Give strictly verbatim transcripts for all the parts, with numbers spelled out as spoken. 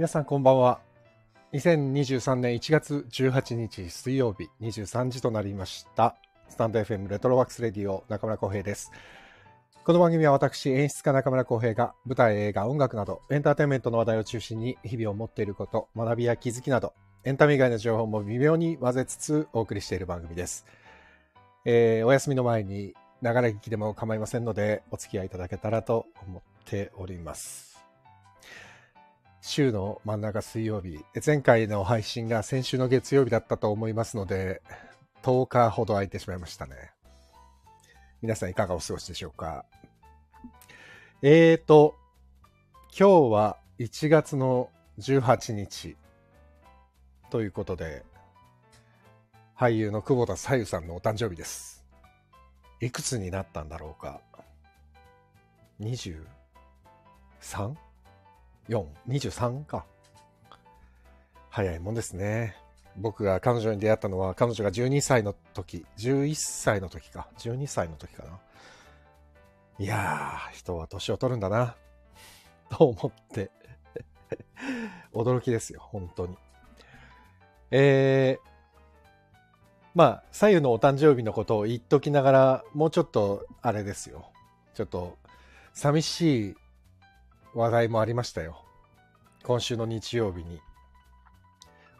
皆さんこんばんは。にせんにじゅうさんねんいちがつじゅうはちにち水曜日にじゅうさんじとなりました。スタンド エフエム レトロワークスレディオ、中村光平です。この番組は私演出家中村光平が舞台、映画、音楽などエンターテインメントの話題を中心に、日々を持っていること、学びや気づきなどエンタメ以外の情報も微妙に混ぜつつお送りしている番組です。えー、お休みの前に流れ聞きでも構いませんので、お付き合いいただけたらと思っております。週の真ん中水曜日、前回の配信が先週の月曜日だったと思いますので、とおかほど空いてしまいましたね。皆さんいかがお過ごしでしょうか。えーと今日はいちがつのじゅうはちにちということで、俳優の久保田早柚さんのお誕生日です。いくつになったんだろうか。にじゅうさん、よん、にじゅうさんか。早いもんですね。僕が彼女に出会ったのは、彼女がじゅうにさいの時、じゅういっさいの時か、じゅうにさいの時かな。いやー、人は年を取るんだなと思って驚きですよ、本当に。えー、まあ左右のお誕生日のことを言っときながら、もうちょっとあれですよ、ちょっと寂しい話題もありましたよ。今週の日曜日に、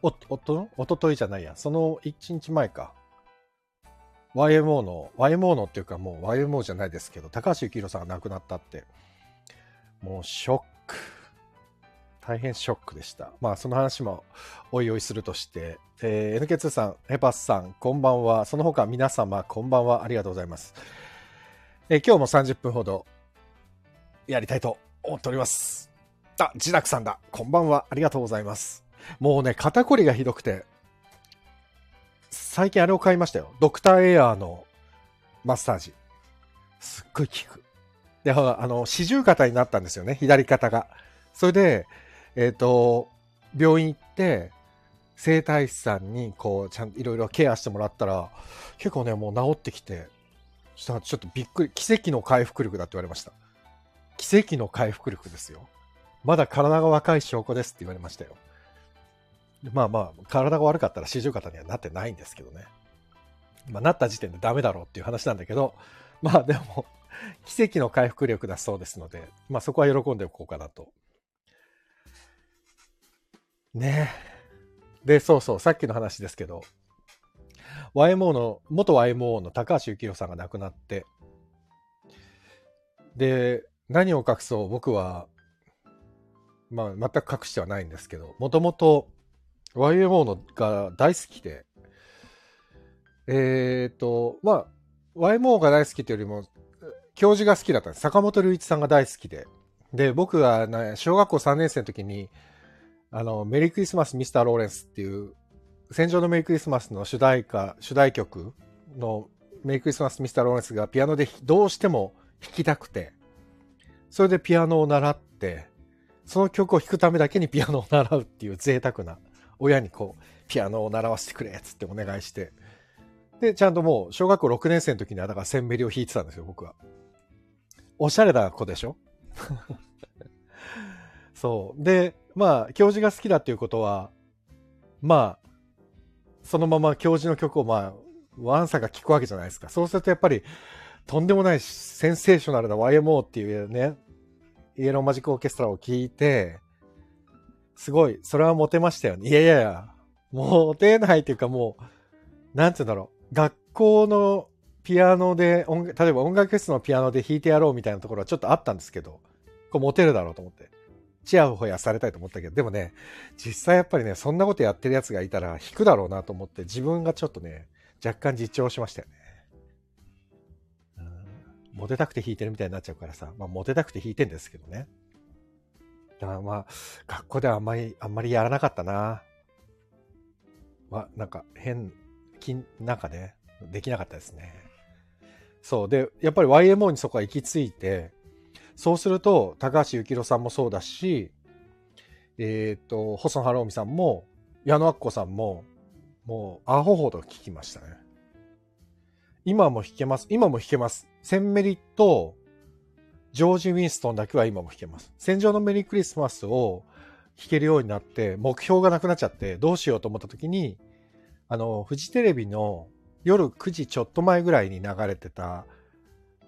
おおとおとといじゃないや、そのいちにちまえか、 ワイエムオー の ワイエムオー のっていうか、もう ワイエムオー じゃないですけど、高橋幸宏さんが亡くなったって、もうショック、大変ショックでした。まあその話もおいおいするとして、えー、エヌケーツー さん、ヘパスさんこんばんは。その他皆様こんばんは、ありがとうございます。えー、今日もさんじゅっぷんほどやりたいと思っております。あ、ジダクさんだ、こんばんは、ありがとうございます。もうね、肩こりがひどくて、最近あれを買いましたよ、ドクターエアーのマッサージ、すっごい効く。で、あの四十肩になったんですよね、左肩が。それでえーと、病院行って整体師さんにこうちゃんといろいろケアしてもらったら、結構ねもう治ってきて、ちょっとびっくり、奇跡の回復力だって言われました。奇跡の回復力ですよ。まだ体が若い証拠ですって言われましたよ。まあまあ体が悪かったら四十肩にはなってないんですけどね、まあ、なった時点でダメだろうっていう話なんだけど、まあでも奇跡の回復力だそうですので、まあ、そこは喜んでおこうかなとね。で、そうそう、さっきの話ですけど、 ワイエムオー の元 ワイエムオー の高橋幸宏さんが亡くなって、で何を隠そう、僕は、まあ、全く隠してはないんですけど、もともと ワイエムオー のが大好きで、えっとまあ ワイエムオー が大好きというよりも教授が好きだったんです。坂本龍一さんが大好きで、で僕が、ね、小学校さんねんせいの時に、あのメリークリスマスミスターローレンスっていう、戦場のメリークリスマスの主題歌、主題曲のメリークリスマスミスターローレンスがピアノでどうしても弾きたくて、それでピアノを習って、その曲を弾くためだけにピアノを習うっていう贅沢な、親にこうピアノを習わせてくれっつってお願いして、でちゃんともう小学校ろくねんせいの時にはだからセンベリを弾いてたんですよ、僕は。おしゃれな子でしょそうで、まあ教授が好きだっていうことは、まあそのまま教授の曲をまあワンサが聴くわけじゃないですか。そうするとやっぱりとんでもないセンセーショナルな ワイエムオー っていうね、イエローマジックオーケストラを聴いて、すごいそれはモテましたよね。いやいやいや、モテないというか、もうなんていうんだろう、学校のピアノで、例えば音楽室のピアノで弾いてやろうみたいなところはちょっとあったんですけど、こうモテるだろうと思って。チヤホヤされたいと思ったけど、でもね、実際やっぱりね、そんなことやってるやつがいたら引くだろうなと思って、自分がちょっとね、若干自重しましたよね。うん、モテたくて引いてるみたいになっちゃうからさ、まあモテたくて引いてんですけどね。だからまあ学校ではあんまりあんまりやらなかったな。まあなんか変金なんかね、できなかったですね。そうで、やっぱり ワイエムオー にそこは行き着いて。そうすると高橋幸宏さんもそうだし、えっと細野晴臣さんも矢野あっこさんも、もうアホほど聴きましたね。今も弾けます、今も弾けます。センメリとジョージ・ウィンストンだけは今も弾けます。戦場のメリークリスマスを弾けるようになって目標がなくなっちゃってどうしようと思った時に、あのフジテレビの夜くじちょっと前ぐらいに流れてた、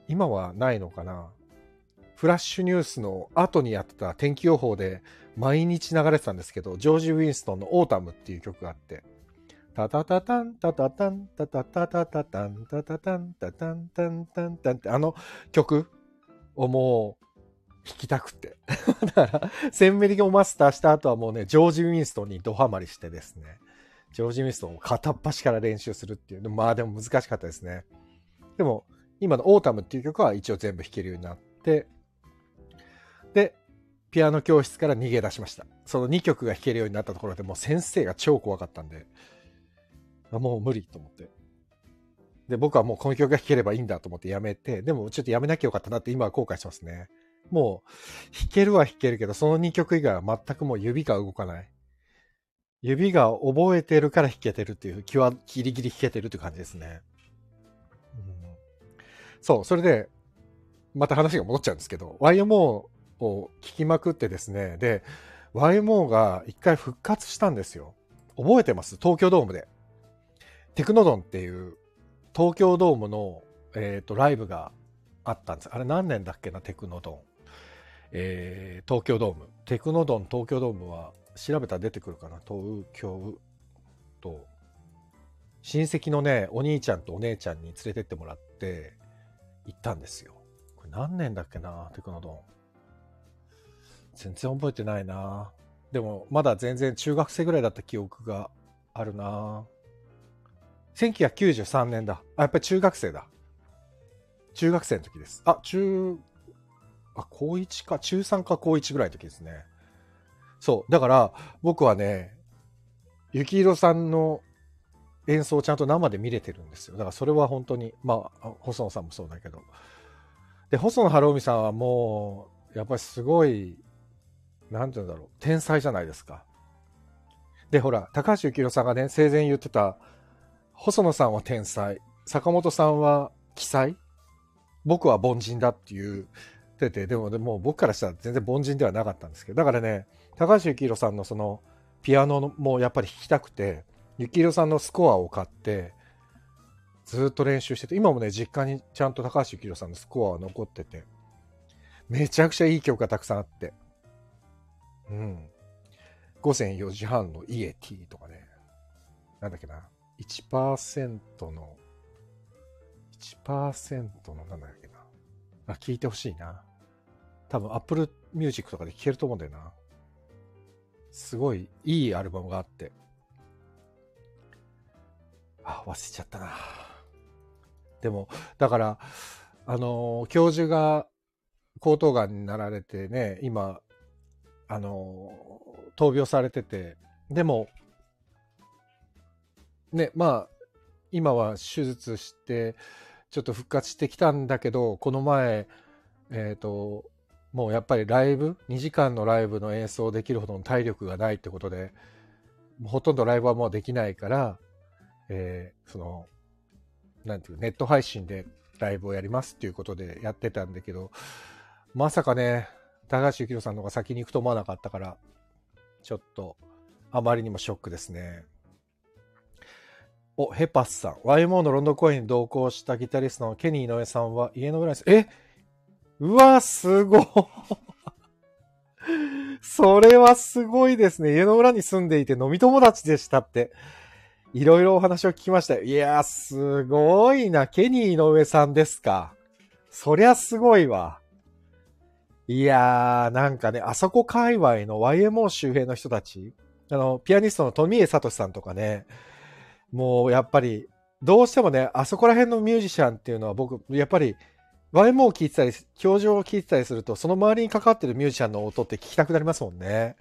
今はないのかな、フラッシュニュースの後にやってた天気予報で毎日流れてたんですけど、ジョージ・ウィンストンのオータムっていう曲があって、タタタタンタタタンタタタタタタンタタタンタタンタンタンタンって、あの曲をもう弾きたくてだからせんメリをマスターした後はもうね、ジョージ・ウィンストンにドハマりしてですね、ジョージ・ウィンストンを片っ端から練習するっていう、まあでも難しかったですね。でも今のオータムっていう曲は一応全部弾けるようになって、でピアノ教室から逃げ出しました。そのにきょくが弾けるようになったところでもう先生が超怖かったんで、もう無理と思って、で僕はもうこの曲が弾ければいいんだと思ってやめて、でもちょっとやめなきゃよかったなって今は後悔してますね。もう弾けるは弾けるけど、そのにきょく以外は全くもう指が動かない、指が覚えてるから弾けてるっていう、際ギリギリ弾けてるって感じですね、うん、そう。それでまた話が戻っちゃうんですけど、 ワイエムオー を聴きまくってですね、で ワイエムオー が一回復活したんですよ。覚えてます？東京ドームでテクノドンっていう東京ドームの、えーと、ライブがあったんです。あれ何年だっけな、テクノドン、えー、東京ドーム、テクノドン東京ドームは調べたら出てくるかな。東京と親戚のね、お兄ちゃんとお姉ちゃんに連れてってもらって行ったんですよ。これ何年だっけな、テクノドン全然覚えてないな。でもまだ全然中学生ぐらいだった記憶があるな。せんきゅうひゃくきゅうじゅうさんねんだ。あ、やっぱり中学生だ。中学生の時です。あ、中、あ、高いちか、中さんか高いちぐらいの時ですね。そう。だから、僕はね、ゆきひろさんの演奏をちゃんと生で見れてるんですよ。だからそれは本当に、まあ、細野さんもそうだけど。で、細野晴臣さんはもう、やっぱりすごい、なんて言うんだろう、天才じゃないですか。で、ほら、高橋ゆきひろさんがね、生前言ってた、細野さんは天才、坂本さんは奇才、僕は凡人だって言ってて、でも、でも僕からしたら全然凡人ではなかったんですけど、だからね、高橋幸宏さんのそのピアノもやっぱり弾きたくて、幸宏さんのスコアを買ってずっと練習してて、今もね実家にちゃんと高橋幸宏さんのスコアは残ってて、めちゃくちゃいい曲がたくさんあって、うん、ごぜんよじはんのイエティとかね、なんだっけな、いちパーセント の いちパーセント のなんだっけな、あ、聞いてほしいな。多分 Apple Music とかで聴けると思うんだよな。すごいいいアルバムがあって、あ、忘れちゃったな。でもだからあの教授が喉頭がんになられてね、今あの闘病されてて、でもね、まあ今は手術してちょっと復活してきたんだけど、この前えっともうやっぱりライブにじかんのライブの演奏できるほどの体力がないってことで、ほとんどライブはもうできないから、えー、そのなんていうネット配信でライブをやりますっていうことでやってたんだけど、まさかね高橋幸宏さんの方が先に行くと思わなかったから、ちょっとあまりにもショックですね。お、ヘパスさん。ワイエムオー のロンドン公演に同行したギタリストのケニー井上さんは家の裏にす、え、うわ、すごいそれはすごいですね。家の裏に住んでいて飲み友達でしたって。いろいろお話を聞きましたよ。いやー、すごいな。ケニー井上さんですか。そりゃすごいわ。いやー、なんかね、あそこ界隈の ワイエムオー 周辺の人たち、あの、ピアニストの富江聡さんとかね、もうやっぱりどうしてもね、あそこら辺のミュージシャンっていうのは、僕やっぱり ワイエムオー を聴いてたり教授を聴いてたりすると、その周りに関わってるミュージシャンの音って聞きたくなりますもんね。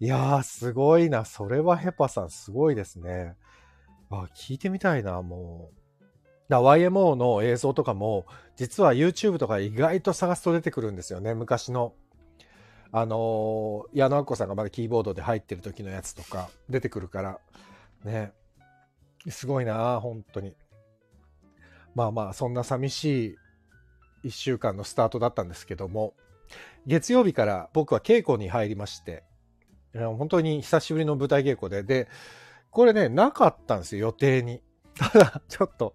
いやー、すごいな。それはヘパさんすごいですね。あ、聞いてみたいな。もうだ ワイエムオー の映像とかも実は YouTube とか意外と探すと出てくるんですよね。昔のあのー、矢野あっこさんがまだキーボードで入ってる時のやつとか出てくるからね。すごいな、本当に。まあまあ、そんな寂しいいっしゅうかんのスタートだったんですけども、月曜日から僕は稽古に入りまして、いや本当に久しぶりの舞台稽古で、でこれねなかったんですよ予定に。ただちょっと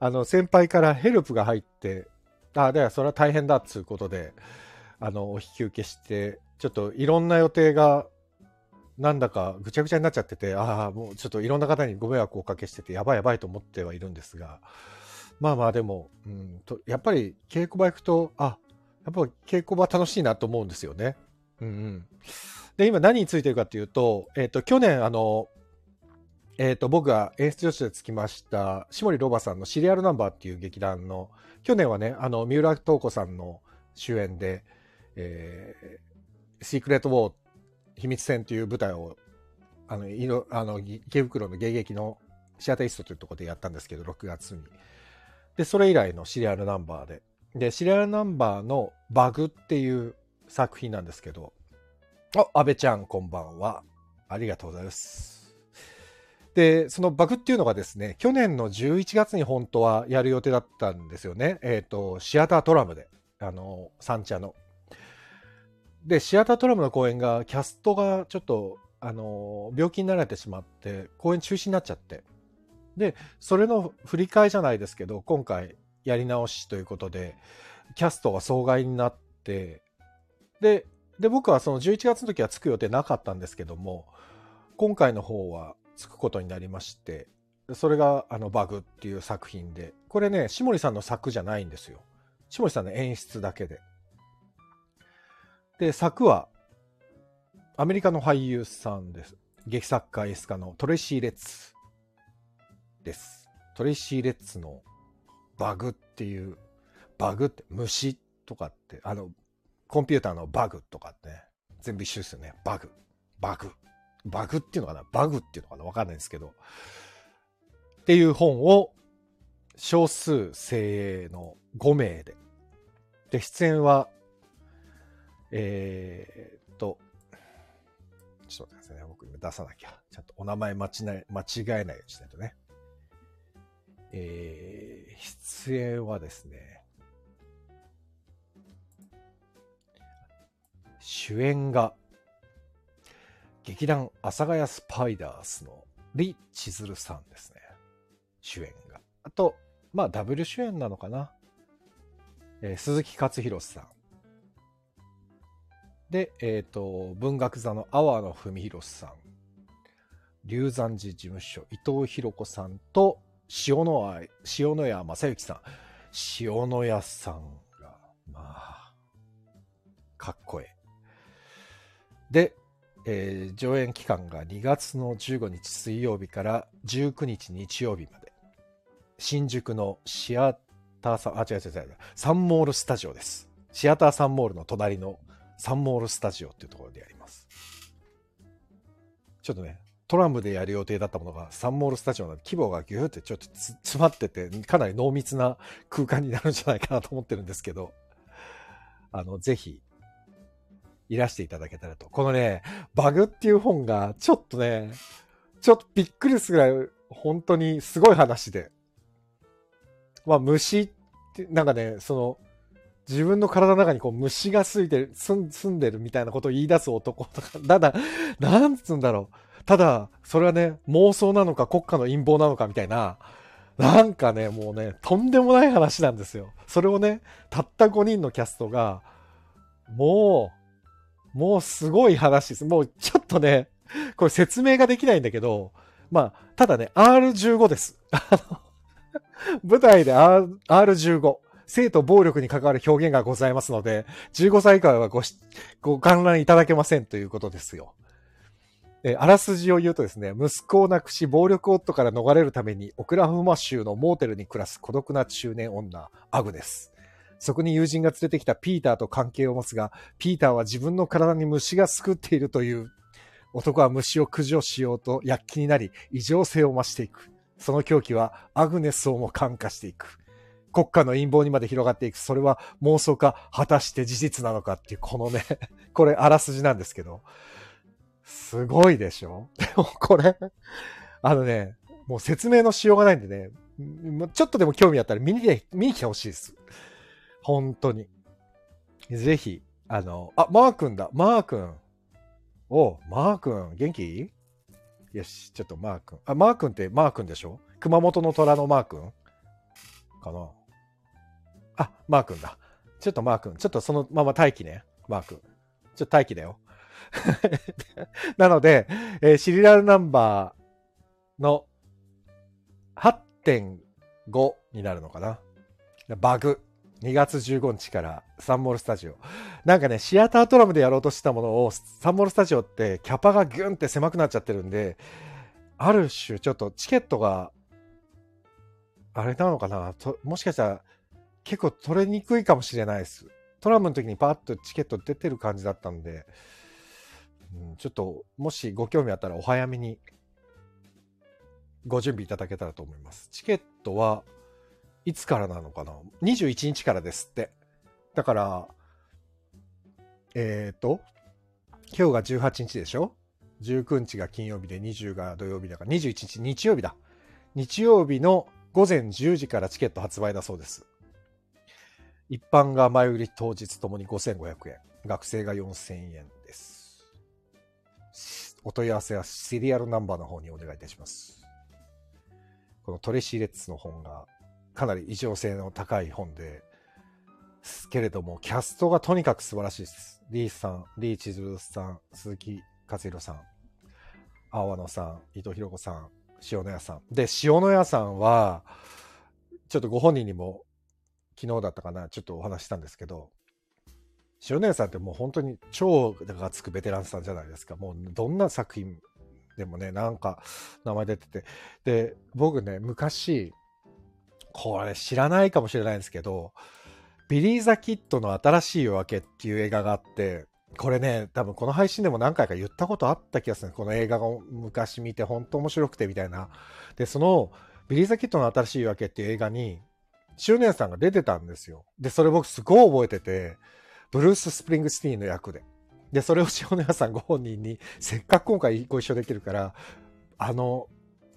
あの先輩からヘルプが入って、あでそれは大変だっつうことであのお引き受けして、ちょっといろんな予定がなんだかぐちゃぐちゃになっちゃってて、ああもうちょっといろんな方にご迷惑をおかけしててやばいやばいと思ってはいるんですが、まあまあでも、うん、とやっぱり稽古場行くと、あやっぱ稽古場楽しいなと思うんですよね。うんうん、で今何についてるかっていうと、えっと去年あのえー、と僕が演出助手でつきました下森ロバさんのシリアルナンバーっていう劇団の、去年はねあの三浦透子さんの主演で、えー、シークレットウォー秘密戦という舞台をあのいろあの池袋の芸劇のシアターイーストというところでやったんですけど、ろくがつにでそれ以来のシリアルナンバーで、でシリアルナンバーのバグっていう作品なんですけど、あ安倍ちゃんこんばんは、ありがとうございます。でそのバグっていうのがですね、去年のじゅういちがつに本当はやる予定だったんですよね、えー、とシアタートラムであの三茶のでシアタートラムの公演がキャストがちょっとあの病気になられてしまって公演中止になっちゃって、でそれの振り替えじゃないですけど今回やり直しということでキャストが総替えになって、 で, で僕はそのじゅういちがつの時はつく予定なかったんですけども、今回の方はつくことになりまして、それがあのバグっていう作品で、これね下森さんの作じゃないんですよ、下森さんの演出だけで、で作はアメリカの俳優さんです、劇作家演出家のトレシー・レッツです。トレシー・レッツのバグっていう、バグって虫とかってあのコンピューターのバグとかって、ね、全部一緒ですよね、バグバグバグっていうのかな、バグっていうのかな、わかんないんですけどっていう本を少数精鋭のごめいで、で出演はえー、っとちょっと待ってくださいね、僕今出さなきゃちゃんとお名前間違えないようにしないとね、えー、出演はですね、主演が劇団阿佐ヶ谷スパイダースの李千鶴さんですね、主演が。あとまあダブル主演なのかな、えー、鈴木勝弘さんで、えっ、ー、と文学座の阿波野文博さん、龍山寺事務所伊藤博子さんと塩野愛塩野谷正幸さん、塩野谷さんがまあかっこいいで、えー、上演期間がにがつのじゅうごにち水曜日からじゅうくにち日曜日まで、新宿のシアターサン、あ、違う違う違う、サンモールスタジオです。シアターサンモールの隣のサンモールスタジオっていうところでやります。ちょっとねトラムでやる予定だったものがサンモールスタジオなので規模がギューってちょっとつ詰まってて、かなり濃密な空間になるんじゃないかなと思ってるんですけど、あのぜひいらしていただけたらと。このねバグっていう本がちょっとねちょっとびっくりするぐらい本当にすごい話で、まあ虫ってなんかねその自分の体の中にこう虫がついてる住んでるみたいなことを言い出す男とか、ただなんつうんだろう、ただそれはね妄想なのか国家の陰謀なのかみたいな、なんかねもうねとんでもない話なんですよ。それをねたったごにんのキャストがもうもうすごい話です。もうちょっとねこれ説明ができないんだけど、まあただね アールじゅうご です。舞台で アールじゅうご 性と暴力に関わる表現がございますので、じゅうごさい以下はご、ご観覧いただけませんということですよ。えあらすじを言うとですね、息子を亡くし暴力夫から逃れるためにオクラホマ州のモーテルに暮らす孤独な中年女アグネス、そこに友人が連れてきたピーターと関係を持つが、ピーターは自分の体に虫が巣くっているという。男は虫を駆除しようと躍起になり異常性を増していく。その狂気はアグネスをも感化していく。国家の陰謀にまで広がっていく。それは妄想か果たして事実なのかっていう、このねこれあらすじなんですけど、すごいでしょ。でもこれあのねもう説明のしようがないんでね、ちょっとでも興味あったら見に来てほしいです、本当に。ぜひ、あの、あ、マー君だ。マー君。お、マー君元気？よし、ちょっとマー君。あ、マー君ってマー君でしょ？熊本の虎のマー君かな？あ、マー君だ。ちょっとマー君、ちょっとそのまま待機ね。マー君。ちょっと待機だよ。なので、えー、シリアルナンバーの はってんご になるのかな。バグ。にがつじゅうごにちからサンモールスタジオ。なんかね、シアタートラムでやろうとしたものを、サンモールスタジオってキャパがギュンって狭くなっちゃってるんで、ある種ちょっとチケットが、あれなのかなと、もしかしたら結構取れにくいかもしれないです。トラムの時にパーッとチケット出てる感じだったんで、うん、ちょっともしご興味あったらお早めにご準備いただけたらと思います。チケットはいつからなのかな？ にじゅういちにちからですって。だから、えっと、今日がじゅうはちにちでしょ？ じゅうくにち が金曜日でにじゅうが土曜日だからにじゅういちにち日曜日だ。日曜日のごぜんじゅうじからチケット発売だそうです。一般が前売り当日ともにごせんごひゃくえん。学生がよんせんえんです。お問い合わせはシリアルナンバーの方にお願いいたします。このトレシーレッツの本がかなり異常性の高い本ですけれども、キャストがとにかく素晴らしいです。リーさん、リーチズルさん、鈴木和弘さん、青野さん、伊藤博子さん、塩野屋さんで、塩野屋さんはちょっとご本人にも昨日だったかな、ちょっとお話したんですけど、塩野屋さんってもう本当に超がつくベテランさんじゃないですか。もうどんな作品でもね、なんか名前出てて、で僕ね、昔これ知らないかもしれないんですけど、ビリー・ザ・キッドの新しい夜明けっていう映画があって、これね、多分この配信でも何回か言ったことあった気がする。この映画を昔見て本当面白くてみたいな。で、そのビリー・ザ・キッドの新しい夜明けっていう映画に塩野さんが出てたんですよ。でそれ僕すごい覚えてて、ブルース・スプリングスティーンの役で、でそれを塩野さんご本人に、せっかく今回ご一緒できるから、あの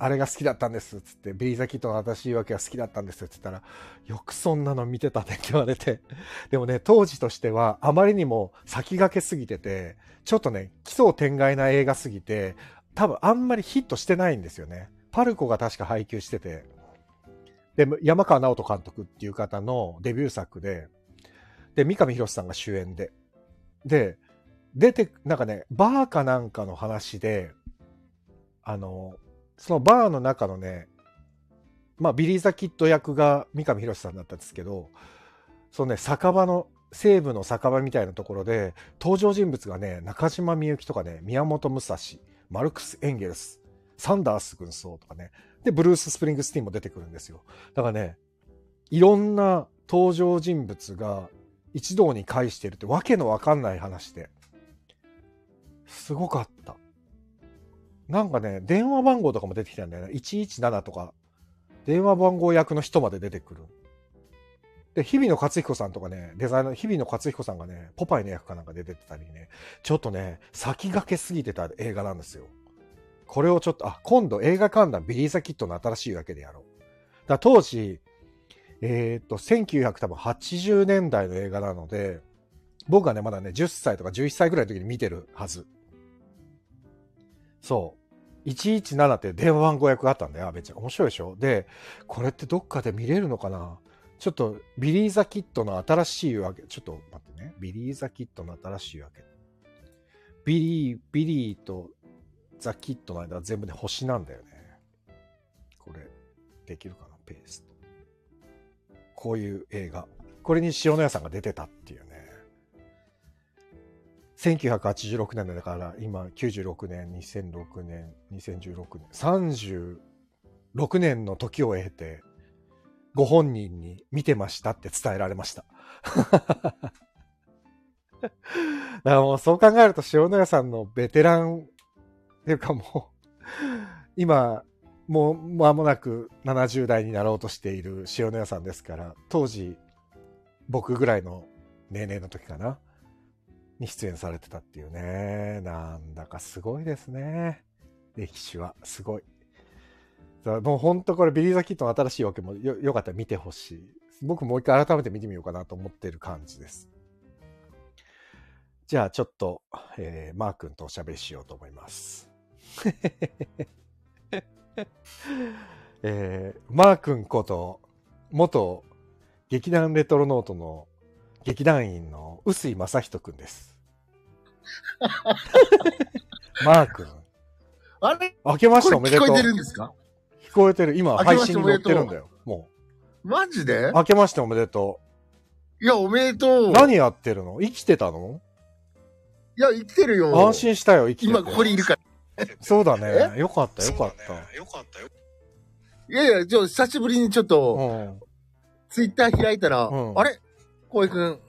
あれが好きだったんですっつって、ビリー・ザ・キッドの新しい夜明けが好きだったんですって言ったら、よくそんなの見てたねって言われて。でもね、当時としてはあまりにも先駆けすぎてて、ちょっとね、奇想天外な映画すぎて、多分あんまりヒットしてないんですよね。パルコが確か配給してて、で山川直人監督っていう方のデビュー作で、で三上博史さんが主演で、で出て、なんかね、バーかなんかの話で、あのそのバーの中のね、まあビリー・ザ・キッド役が三上博史さんだったんですけど、そのね、酒場の、西部の酒場みたいなところで、登場人物がね、中島みゆきとかね、宮本武蔵、マルクス・エンゲルス、サンダース軍曹とかね、で、ブルース・スプリングスティーンも出てくるんですよ。だからね、いろんな登場人物が一堂に会してるってわけのわかんない話で、すごかった。なんかね、電話番号とかも出てきたんだよね。いちいちななとか、電話番号役の人まで出てくる。で、日比野勝彦さんとかね、デザイナーの日比野勝彦さんがね、ポパイの役かなんかで出てたりね、ちょっとね、先駆けすぎてた映画なんですよ。これをちょっと、あ、今度映画観覧ビリー・ザ・キッドの新しいだけでやろう。だから当時、えーっと、せんきゅうひゃくはちじゅうねんだいの映画なので、僕がね、まだね、じゅっさいとかじゅういっさいぐらいの時に見てるはず。そう。いちいちななって電話番号役があったんだよ。めっちゃ面白いでしょ。でこれってどっかで見れるのかな。ちょっとビリー・ザ・キッドの新しいわけ、ちょっと待ってね、ビリー・ザ・キッドの新しいわけ、ビリービリーとザ・キッドの間は全部で星なんだよね。これできるかな、ペースト。こういう映画、これに塩野屋さんが出てたっていうね。せんきゅうひゃくはちじゅうろくねんだから、今、きゅうじゅうろくねん、にせんろくねん、にせんじゅうろくねん、さんじゅうろくねんの時を経て、ご本人に見てましたって伝えられました。だからもうそう考えると、塩野屋さんのベテランっていうかもう、今、もう間もなくななじゅうだいになろうとしている塩野屋さんですから、当時、僕ぐらいの年齢の時かな。に出演されてたっていうね。なんだかすごいですね。歴史はすごい。もうほんとこれビリー・ザ・キッドの新しいわけも よ, よかったら見てほしい。僕もう一回改めて見てみようかなと思ってる感じです。じゃあちょっと、えー、マー君とおしゃべりしようと思います。えー、マー君こと元劇団レトロノートの劇団員の臼井正人君です。マー君。あれ？明けましておめでとう。聞こえてるんですか？聞こえてる。今配信に載ってるんだよ。もう。マジで？明けましておめでとう。いや、おめでとう。何やってるの？生きてたの？いや、生きてるよ。安心したよ、生きてる。今ここにいるから。そうだね。よかった、よかった。ね、よかったよ。いやいや、じゃあ久しぶりにちょっと、うん、ツイッター開いたら、うん、あれ？こういくん、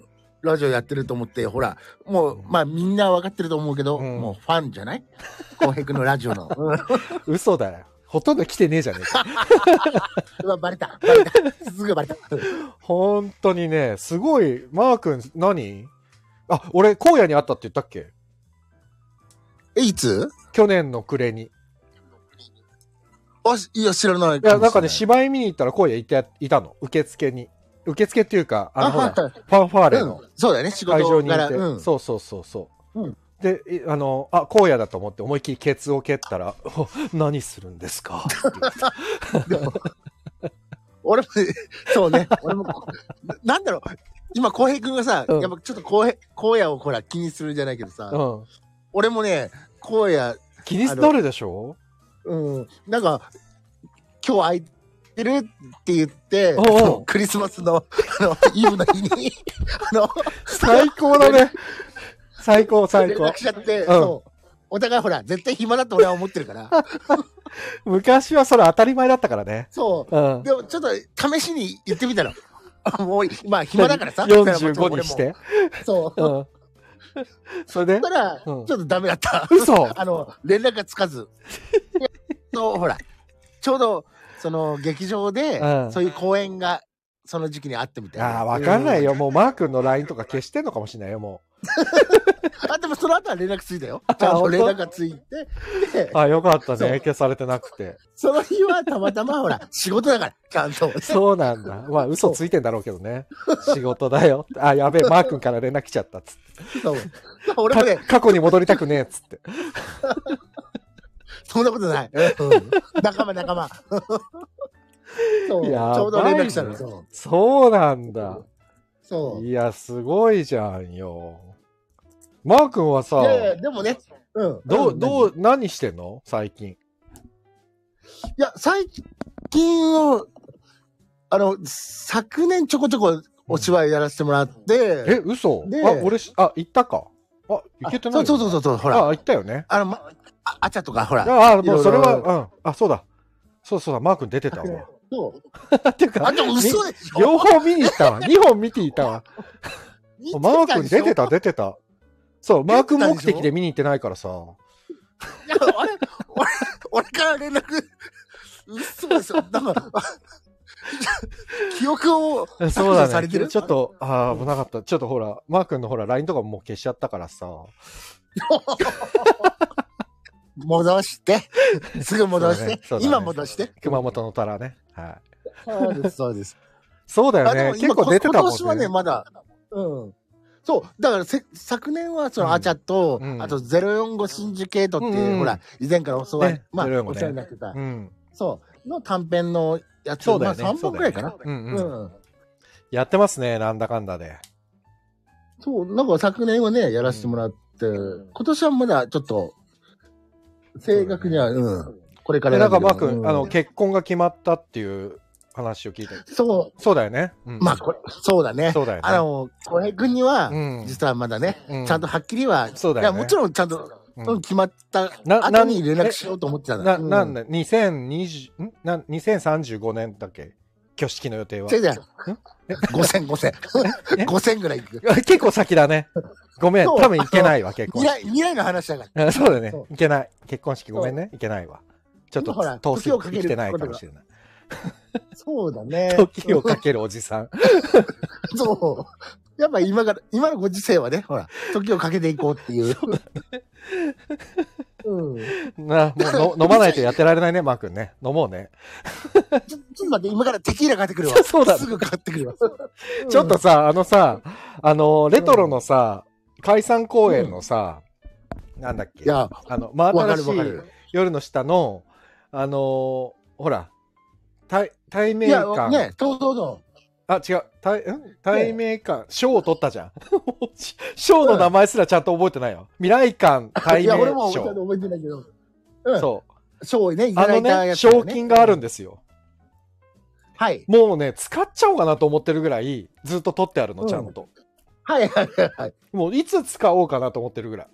ラジオやってると思って、ほら、もう、まあみんな分かってると思うけど、うん、もうファンじゃない？こういくんのラジオの。嘘だよ。ほとんど来てねえじゃねえか。うわ、バレた。バレた。すぐバレた。本当にね、すごい、マー君、何？あ、俺、荒野に会ったって言ったっけ？え、いつ？去年の暮れに。あ、いや、知らない。いや、なんかね、芝居見に行ったら荒野いて、いたの。受付に。受付っていうか、あの、あほら、はい、ファンファーレの、うん。そうだね、仕事柄。会場にいて、うん。そうそうそうそう。うん、で、あの、あ、荒野だと思って思いっきりケツを蹴ったら、何するんですかって俺も、そうね、俺も、なんだろう。今、浩平君がさ、うん、やっぱちょっと荒野をほら気にするじゃないけどさ、うん、俺もね、荒野気になるでしょ？うん。なんか、今日空いてるって言って、おうおうクリスマスの、あのイブの日に、あの、最高だね。最高、最高。連絡しちゃって、うん、そう。お互いほら、絶対暇だって俺は思ってるから。昔はそれ当たり前だったからね。そう。うん、でも、ちょっと試しに行ってみたら。もうまあ暇だからさよんじゅうごにしてそう、うん、それでそしたら、うん、ちょっとダメだった。嘘あの連絡がつかずとほらちょうどその劇場で、うん、そういう公演がその時期にあってみたいな。あー分かんないよ、うん、もうマー君の ライン とか消してんのかもしれないよもうあでもその後は連絡ついたよ。ちゃんと連絡がついて。あよかったね。消されてなくて。その日はたまたまほら仕事だからちゃんと。そうなんだ。まあ嘘ついてんだろうけどね。仕事だよ。あやべえマー君から連絡来ちゃったっつって。そう。俺もね過去に戻りたくねえっつって。そんなことない。うん、仲間仲間。そう。ちょうど連絡したの。そう。そうなんだ。そう。いやすごいじゃんよ。マー君はさ、いやいやでもね、うん、どうどう何してんの最近？いや最近のあの昨年ちょこちょこお芝居やらせてもらって、うん、え嘘？あ俺あ行ったか？あ行けてない？そうそうそうそうほらあ行ったよね。あの、ま、あアチャとかほらああもうそれはうんあそうだそうそうだマー君出てたわ。そう。っていうかあでも嘘でしょ。両方見に行ったわ。にほん見ていたわ。マー君出てた出てた。そう、マー君目的で見に行ってないからさ。いや、あれ、俺、俺から連絡、嘘ですよ。なんか、記憶を削除されてる、そうだね、ちょっと、ああ、危なかった。ちょっとほら、マー君のほら、ライン とかももう消しちゃったからさ。戻して。すぐ戻して。ねね、今戻して。熊本の虎ね。はい。そうです、そうです。そうだよね。結構出てたもんね。今年はね、まだ。うん。そうだからせ昨年はそのアチャと、うん、あとゼロよんごシンジケートっていう、うんうん、ほら以前から教わり、ね、まあ、ね、お世話になってた、うん、そうの短編のやつを、ねまあ、さんぼんくらいかな、ねうんうんうん、やってますねなんだかんだで。そうなんか昨年はねやらせてもらって、うん、今年はまだちょっと正確にはう、ねうん、これからなんかマー君、うん、あの結婚が決まったっていう話を聞いて。そう。そうだよね。うん、まあこれ、そうだね。そうだよね。あの、小平君には、うん、実はまだね、うん、ちゃんとはっきりは、そうだよね。いや、もちろんちゃんと、うん、決まった後に連絡しようと思ってたんだ。な、な、なんだ、にせんにじゅう、んな、にせんさんじゅうごねんだっけ挙式の予定は。違う違う。ごせん、ごせん。ごせんぐらい行く。結構先だね。ごめん。多分行けないわ、結婚。未来の話だから。そうだね。行けない。結婚式ごめんね。行けないわ。ちょっと、投資をかけてないかもしれない。そうだね。時をかけるおじさん。そう。やっぱ今から、今のご時世はね、ほら、時をかけていこうっていう。そうだね。うん。な、もうの飲まないとやってられないね、マー君ね。飲もうね。ちょ、ちょっと待って、今からテキーラ買ってくるわ。そうだ、ね。すぐ買ってくるわ。ちょっとさ、あのさ、あの、レトロのさ、うん解散公演のさ、うん、なんだっけ、いやあの真新しい夜の下のあのー、ほら対対面感、いやね、そうそうそう、あ違う、対ん対面感、賞、ね、を取ったじゃん。賞の名前すらちゃんと覚えてないよ。未来館対面賞。いや俺も覚えてないけど。うん、そう賞ね、いただいたやつね。あのね、賞金があるんですよ。はい。もうね、使っちゃおうかなと思ってるぐらいずっと取ってあるの、ちゃんと。うん、はいはいはい。もういつ使おうかなと思ってるぐらい。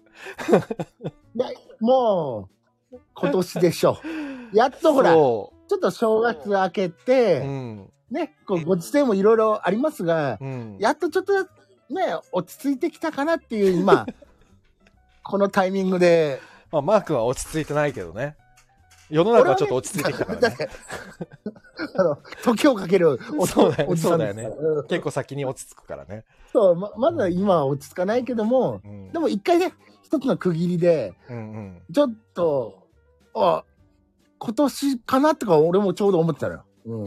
いやもう今年でしょ。やっとほらちょっと正月明けて。うん。ね、こうご時世もいろいろありますが、うん、やっとちょっとね落ち着いてきたかなっていう今このタイミングで、まあ、マー君は落ち着いてないけどね、世の中はちょっと落ち着いてきたからね、あの時をかけるおそうだよね、そうだよね、結構先に落ち着くからね、そう ま, まだ今は落ち着かないけども、うん、でも一回ね一つの区切りで、うんうん、ちょっとあ今年かなとか俺もちょうど思ってたのよ、うん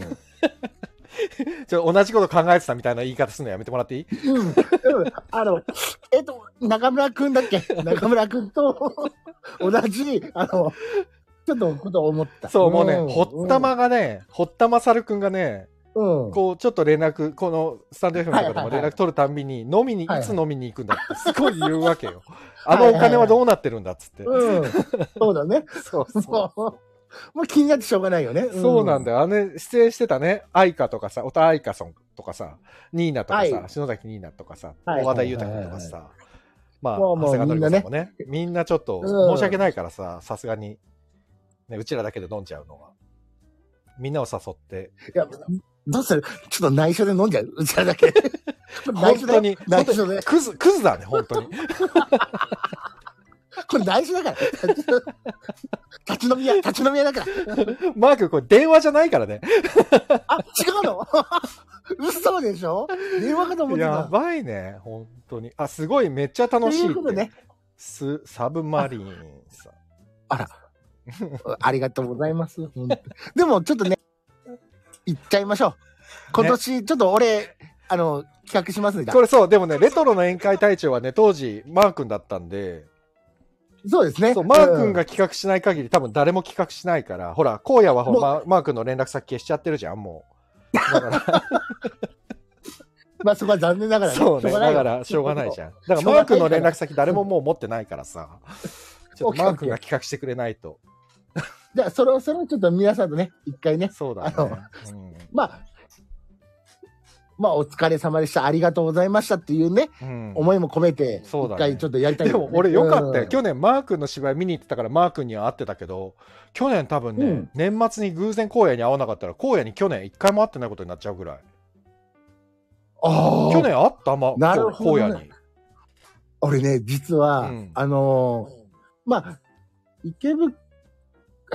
ちょ同じこと考えてたみたいな言い方するのやめてもらっていい？うんうん、あのえっと中村くんだっけ？中村くんと同じあのちょっとことを思った。そうもうね、うん、ほったまがね、ほったまさるくんがね、うん、こうちょっと連絡このスタンド エフエム の方も連絡取るたんびに、はいはいはい、飲みにいつ飲みに行くんだってすごい言うわけよ。はいはいはい、あのお金はどうなってるんだっつって。うん、そうだね。そうそう。もう気になってしょうがないよね。うん、そうなんだよ。あの、ね、出演してたね、アイカとかさ、オタアイカソンとかさ、ニーナとかさ、はい、篠崎ニーナとかさ、はい、小和田裕太君とかさ、はいはいはい、まあ、もうもう長谷川さんもね、みんなちょっと申し訳ないからさ、さすがに、ね、うちらだけで飲んじゃうのは。みんなを誘って。いや、どうする？ちょっと内緒で飲んじゃう？うちらだけ。本当に、内緒で。クズ、クズだね、本当に。これ大事だから立ち飲み屋、立ち飲み屋だからマーク、これ電話じゃないからねあ、違うの嘘でしょ、電話かと思ってた。やばいね、本当に。あ、すごい、めっちゃ楽しいっていうことね。ス、サブマリンさん。あらありがとうございますでもちょっとね、行っちゃいましょう今年、ね、ちょっと俺あの、企画しますね。これそう、でもね、レトロの宴会隊長はね、当時マー君だったんで、そうですね。そう、マー君が企画しない限り、うん、多分誰も企画しないから、ほら、荒野はほら、マー君の連絡先消しちゃってるじゃん、もう。だからまあそこは残念ながらね。そうね。だからしょうがないじゃん。だからマー君の連絡先誰ももう持ってないからさ、ちょっとマー君が企画してくれないと。じゃあそれをそれをちょっと皆さんとね、一回ね。そうだね。あの、うん、まあまあお疲れ様でした、ありがとうございましたっていうね、うん、思いも込めて一回ちょっとやりたい、ねね、でも俺よかったよ、うん、去年マー君の芝居見に行ってたからマー君には会ってたけど、去年多分ね、うん、年末に偶然荒野に会わなかったら荒野に去年一回も会ってないことになっちゃうぐらい。ああ去年会ったま荒野に。俺ね実は、うん、あのー、まあ池袋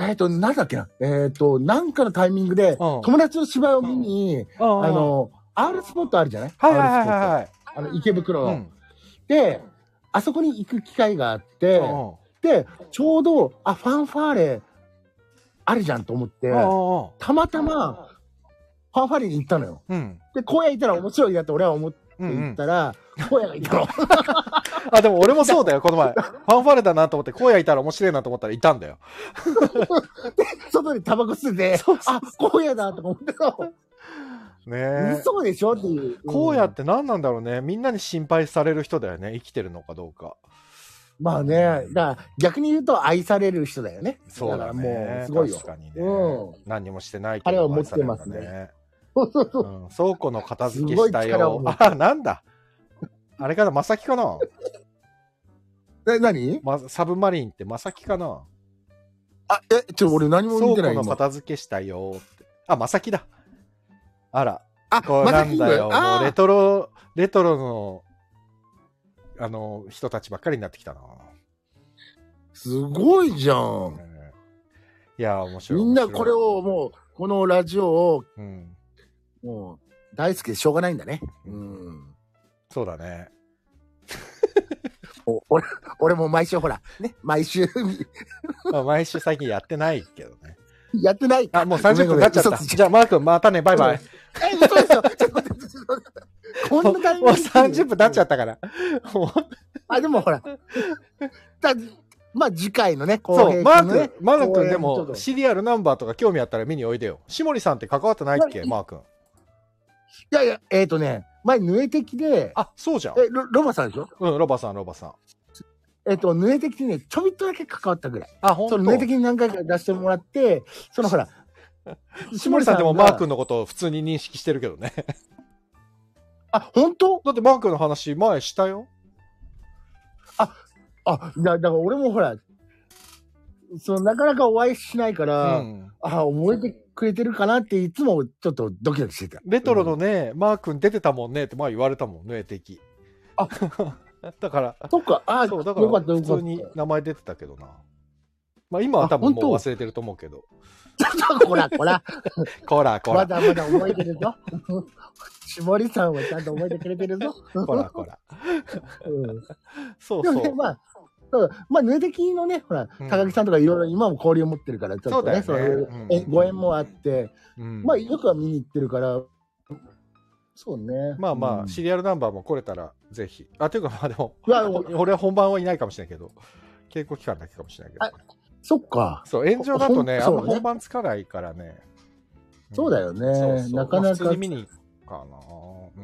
えっ、ー、となんだっけなえっ、ー、となんかのタイミングで、うん、友達の芝居を見に、うん、あ, あのーR スポットあるじゃない？はいはいはいはい。あの池袋の、うん、で、あそこに行く機会があって、うん、で、ちょうどあファンファーレあるじゃんと思って、うん、たまたまファンファーレに行ったのよ。うん、で、荒野行ったら面白いなって俺は思って行ったら、荒野がいたの。あ、でも俺もそうだよこの前。ファンファーレだなと思って荒野いたら面白いなと思ったらいたんだよ。で、外にタバコ吸って、そうそうそうあ、荒野だと思っての。ね、嘘でしょっていう、うん、こうやって何なんだろうね、みんなに心配される人だよね、生きてるのかどうか。まあね、うん、だから逆に言うと愛される人だよね。そうだね、だからもうすごいよ、確かにね、うん、何もしてないけど、ね、あれを持ってますね、うん、倉庫の片付けしたよ。あ、なんだあれかな、まさきかなえ、何、ま、サブマリンってまさきかなあ、え、ちょ、俺何も見てない。倉庫の片付けしたよって、あ、まさきだ。あら、あ、これなんだよ、もうレトロレトロのあの人たちばっかりになってきたな。すごいじゃん。ね、いや面白い。みんなこれをもうこのラジオを、うん、もう大好きでしょうがないんだね。うん、そうだね。お俺俺も毎週ほらね毎週、まあ、毎週最近やってないけどね。やってない。あ、もうさんじゅっぷん経っちゃった。じゃあマー君またね、バイバイ。え、そうですよ。ちょっと待って、こんな感じ。もうさんじゅっぷん経っちゃったから。あ、でもほら。だまあ次回のね、そう、マー君、マー君でもシリアルナンバーとか興味あったら見においでよ。しもりさんって関わってないっけ、マー君。いやいや、えっとね、前ヌエテキで、あ、そうじゃん。え、ロバさんでしょ。うん、ロバさん、ロバさん。えっとヌエテキにね、ちょびっとだけ関わったぐらい。あ、本当。ヌエテキに何回か出してもらって、そのほら。しもりさんでもマー君のことを普通に認識してるけどね。あ、本当？だってマー君の話前したよ。あ、あ、だ、だから俺もほら、そのなかなかお会いしないから、うん、あ、覚えてくれてるかなっていつもちょっとドキドキしてた。レトロのね、うん、マー君出てたもんねって前言われたもんね、敵。あ、だから。そっか、あ、そうだから普通に名前出てたけどな。まあ今は多分もう忘れてると思うけど。こらこらこらこら、まだまだ覚えてるぞ。しもりさんはちゃんと覚えてくれてるぞ。こらこら、うん、そうそう、ね、まあそうまあぬえてきのねほら高木さんとかいろいろ今も交流を持ってるからちょっとね、そうだよね、そういうご縁もあって、うん、まあよくは見に行ってるから、うん、そうね、まあまあ、うん、シリアルナンバーも来れたらぜひ、あ、というかまあでも俺は本番はいないかもしれないけど稽古期間だけかもしれないけど、そっか。そう、炎上だとね、あんま本番つかないからね。そうだよね。そうそう、なかなか。普通に見に行くか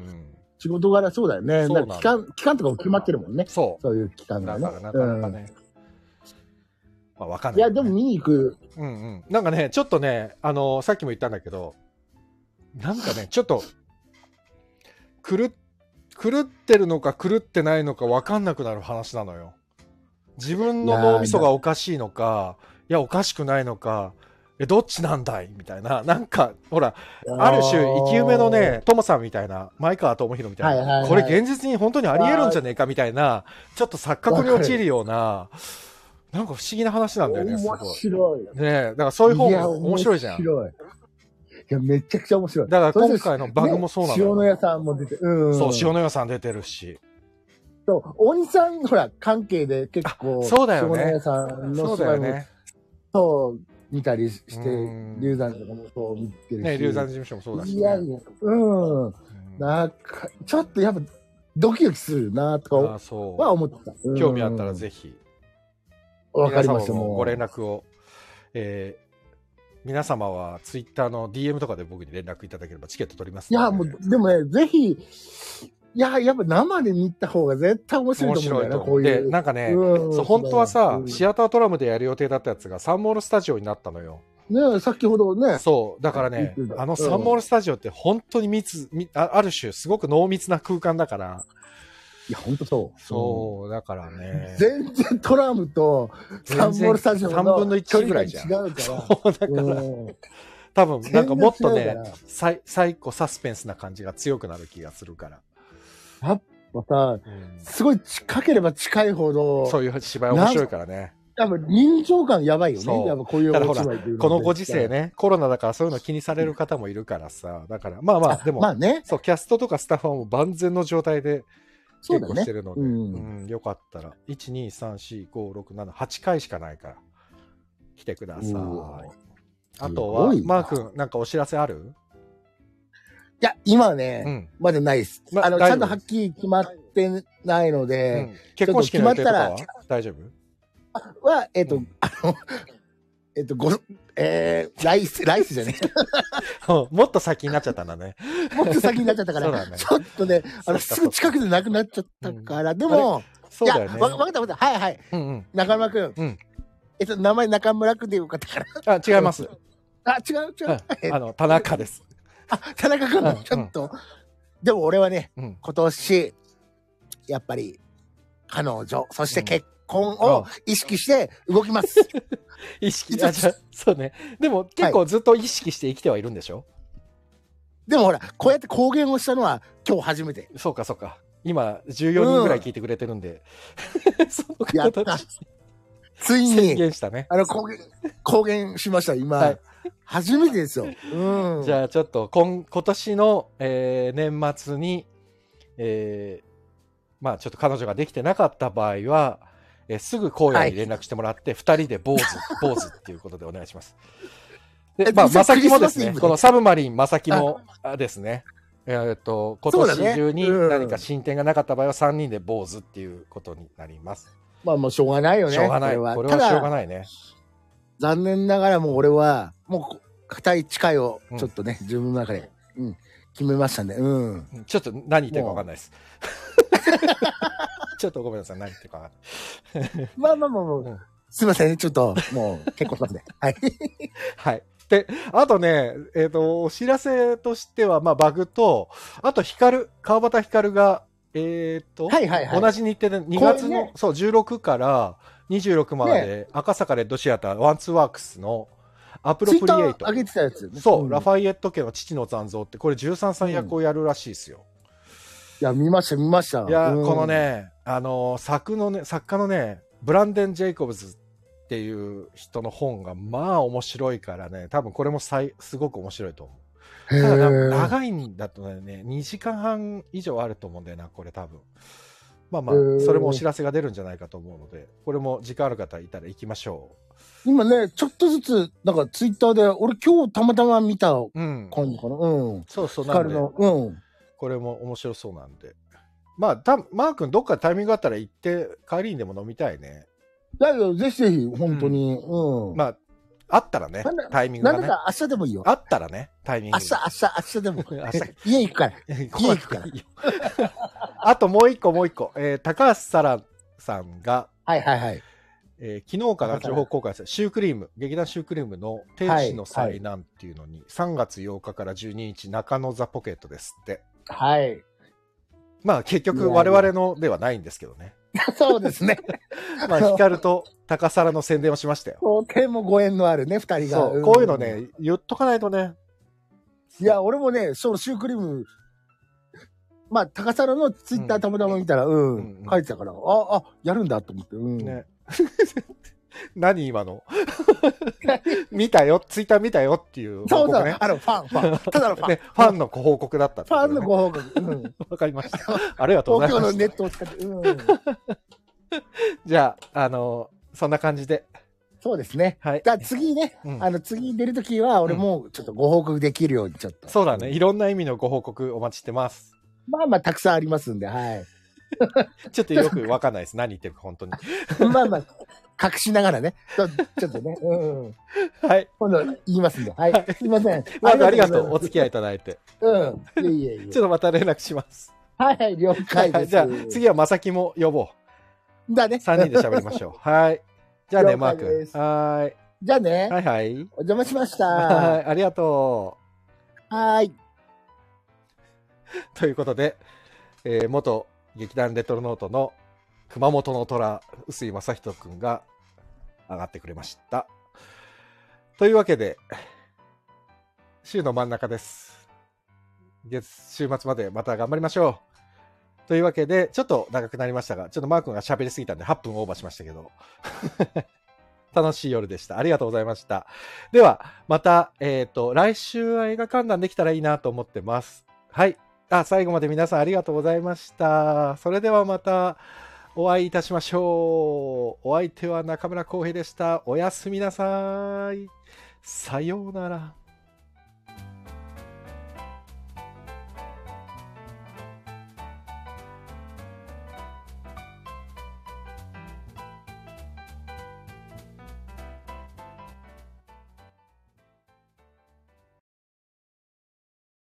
な。うん。仕事柄そうだよね。なんか期間、期間とかも決まってるもんね。そう。そういう期間がね。だからなかなかね。うん、まあわかんない、ね。いや、でも見に行く。うんうん。なんかね、ちょっとね、あのー、さっきも言ったんだけど、なんかね、ちょっと、狂っ、狂ってるのか狂ってないのかわかんなくなる話なのよ。自分の脳みそがおかしいのか、いやおかしくないのか、え、どっちなんだいみたいな、なんかほらある種生き埋めのねトモさんみたいな、前川智博みたいな、はいはいはい、これ現実に本当にありえるんじゃねえかみたいな、ちょっと錯覚に陥るような、なんか不思議な話なんだよね。すごい面白いねえ。だからそういう方も面白いじゃん。いや面白い、いやめちゃくちゃ面白い。だから今回のバグもそうなの、ね、塩の屋さんも出て、うん、そう塩の屋さん出てるし。そう、大西さんほら関係で結構そうだよね、下村さんの芝居もそう見たりして、龍山とかもそう見てるしね、龍山事務所もそうだし、ね、いやいや、うん、うん、なんかちょっとやっぱドキドキするなとかは思ってた、うん、興味あったらぜひわかりました、もうご連絡を、えー皆様はツイッターの ディーエム とかで僕に連絡いただければチケット取ります、ね、いやもうでもねぜひ、いや、やっぱ生で見た方が絶対面白いと思うんだよね、こういう。で、なんかね、うん、そう本当はさ、うん、シアタートラムでやる予定だったやつがサンモールスタジオになったのよ。ねえ、先ほどね。そう、だからね、うん、あのサンモールスタジオって本当に密、ある種すごく濃密な空間だから。いや、本当そう。そう、だからね。全然トラムとサンモールスタジオのさんぶんのいちぐらいじゃん。違うから。そう、だから。うん多分、なんかもっとね、サイ、サイコサスペンスな感じが強くなる気がするから。やっぱさ、うん、すごい近ければ近いほどそういう芝居面白いからね。多分臨場感やばいよね。やっぱこういうお芝居っていうのは。このご時世ね、コロナだからそういうの気にされる方もいるからさ、だからまあまあでも、まあね、そうキャストとかスタッフはもう万全の状態で稽古してるので、う、ね、うんうん、よかったら いち、に、さん、し、ご、ろく、なな、はち 回しかないから来てください。あとはマー君なんかお知らせある？いや、今はね、うん、まだないです。まあの、ちゃんとはっきり決まってないので、うん、結婚式の予定とかは大丈夫は、えっ、ー、と、うん、あの、えっ、ー、と、ご、えー、ライス、ライスじゃねえ。もっと先になっちゃったんだね。もっと先になっちゃったから、ね、ちょっとね、あの、すぐ近くでなくなっちゃったから、うん、でも、そうだよね。いや、わかったわかった。はいはい。うんうん、中村くん。うん、えっ、ー、と、名前中村くんでよかったから。あ、違います。あ、違う違う。うん、あの、田中です。あ、田中君のちょっと、うんうん、でも俺はね、うん、今年やっぱり彼女そして結婚を意識して動きます、うんうん、意識じゃそうね。でも結構ずっと意識して生きてはいるんでしょ、はい、でもほらこうやって公言をしたのは今日初めて。そうかそうか、今じゅうよにんぐらい聞いてくれてるんで、うん、その方たちついに宣言したね。あの公言、公言しました今、はい、初めてですよ、うん、じゃあちょっと今、今年の、えー、年末に、えー、まあちょっと彼女ができてなかった場合は、えー、すぐ荒野に連絡してもらって、はい、ふたりで坊主坊主っていうことでお願いします。で、まあ、まさきもですね、このサブマリンまさきもですね、えー、っと今年中に何か進展がなかった場合はさんにんで坊主っていうことになります。まあもうしょうがないよね。しょうがない。これは、これはしょうがないね。残念ながらもう俺はもう固い誓いをちょっとね、うん、自分の中で、うん、決めましたんで、うん。ちょっと何言ってるか分かんないです。ちょっとごめんなさい、何言ってるか分かんない。まあまあまあ、うん、すいませんね、ちょっともう結構したんで、はいはい。であとね、えっとお知らせとしてはまあバグとあと光川端光がえっと、はいはいはい、同じ日程でにがつの、ね、そうじゅうろくからにじゅうろくまで、ね、赤坂レッドシアターワンツーワークスのアプロプリエイト上げてたやつ、ね、そう、うん、ラファイエット家の父の残像ってこれじゅうさんさい役をやるらしいですよ、うん、いや見ました見ましたいや、うん、このねあの作のね作家のねブランデン・ジェイコブズっていう人の本がまあ面白いからね多分これもさいすごく面白いと思うただ長いんだとねにじかんはん以上あると思うんだよなこれ多分まあまあそれもお知らせが出るんじゃないかと思うのでこれも時間ある方いたら行きましょう今ねちょっとずつなんかツイッターで俺今日たまたま見た感じかな、うんうん、そうそうなんで、うん、これも面白そうなんでまあたマー君どっかタイミングがあったら行って帰りにでも飲みたいねだけどぜひぜひ本当に、うんうん、まああったらねタイミングがねなんだか明日でもいいよあったらねタイミング明日明日明日でも明日家行くから家行くからあともう一個もう一個、えー、高橋沙羅さんがはいはいはい、えー、昨日から情報公開したシュークリーム劇団シュークリームの天使の災難っていうのに、はい、さんがつようかからじゅうににち中野ザポケットですってはいまあ結局我々のではないんですけどねそうですねまあ光と高皿の宣伝をしましたよとてもご縁のあるねふたりがそうこういうのね、うん、言っとかないとねいや俺もねそのシュークリームまあ高皿のツイッターたまたま見たらうん、うんうん、書いてたからああやるんだと思ってうんね何今の見たよツイッター見たよっていう報告ねそうそうあのファンファンただのファン、ね、ファンのご報告だった、ね、ファンのご報告わ、うん、かりましたありがとうございます東京のネットを使って、うん、じゃああのそんな感じでそうですね、はい、じゃあ次ね、うん、あの次出るときは俺もちょっとご報告できるようにちょっと、うん、そうだねいろんな意味のご報告お待ちしてますまあまあたくさんありますんではいちょっとよくわかんないです何言ってるか本当にまあまあ隠しながらねちょっとね、うんうん、はい今度言いますんではい、はい、すいませんまずありがとうお付き合いいただいてうんいえいえいえちょっとまた連絡しますはい了解です、はい、じゃあ次はまさきも呼ぼうだねさんにんで喋りましょうはいじゃあねマー君はいじゃあねはいはいお邪魔しましたはいありがとうはいということで、えー、元劇団レトロノートの熊本の虎臼井正人くんが上がってくれましたというわけで週の真ん中です月週末までまた頑張りましょうというわけでちょっと長くなりましたがちょっとマー君が喋りすぎたんではっぷんオーバーしましたけど楽しい夜でしたありがとうございましたではまたえっと来週は映画観覧できたらいいなと思ってますはいあ最後まで皆さんありがとうございましたそれではまたお会いいたしましょうお相手は中村浩平でしたおやすみなさいさようなら。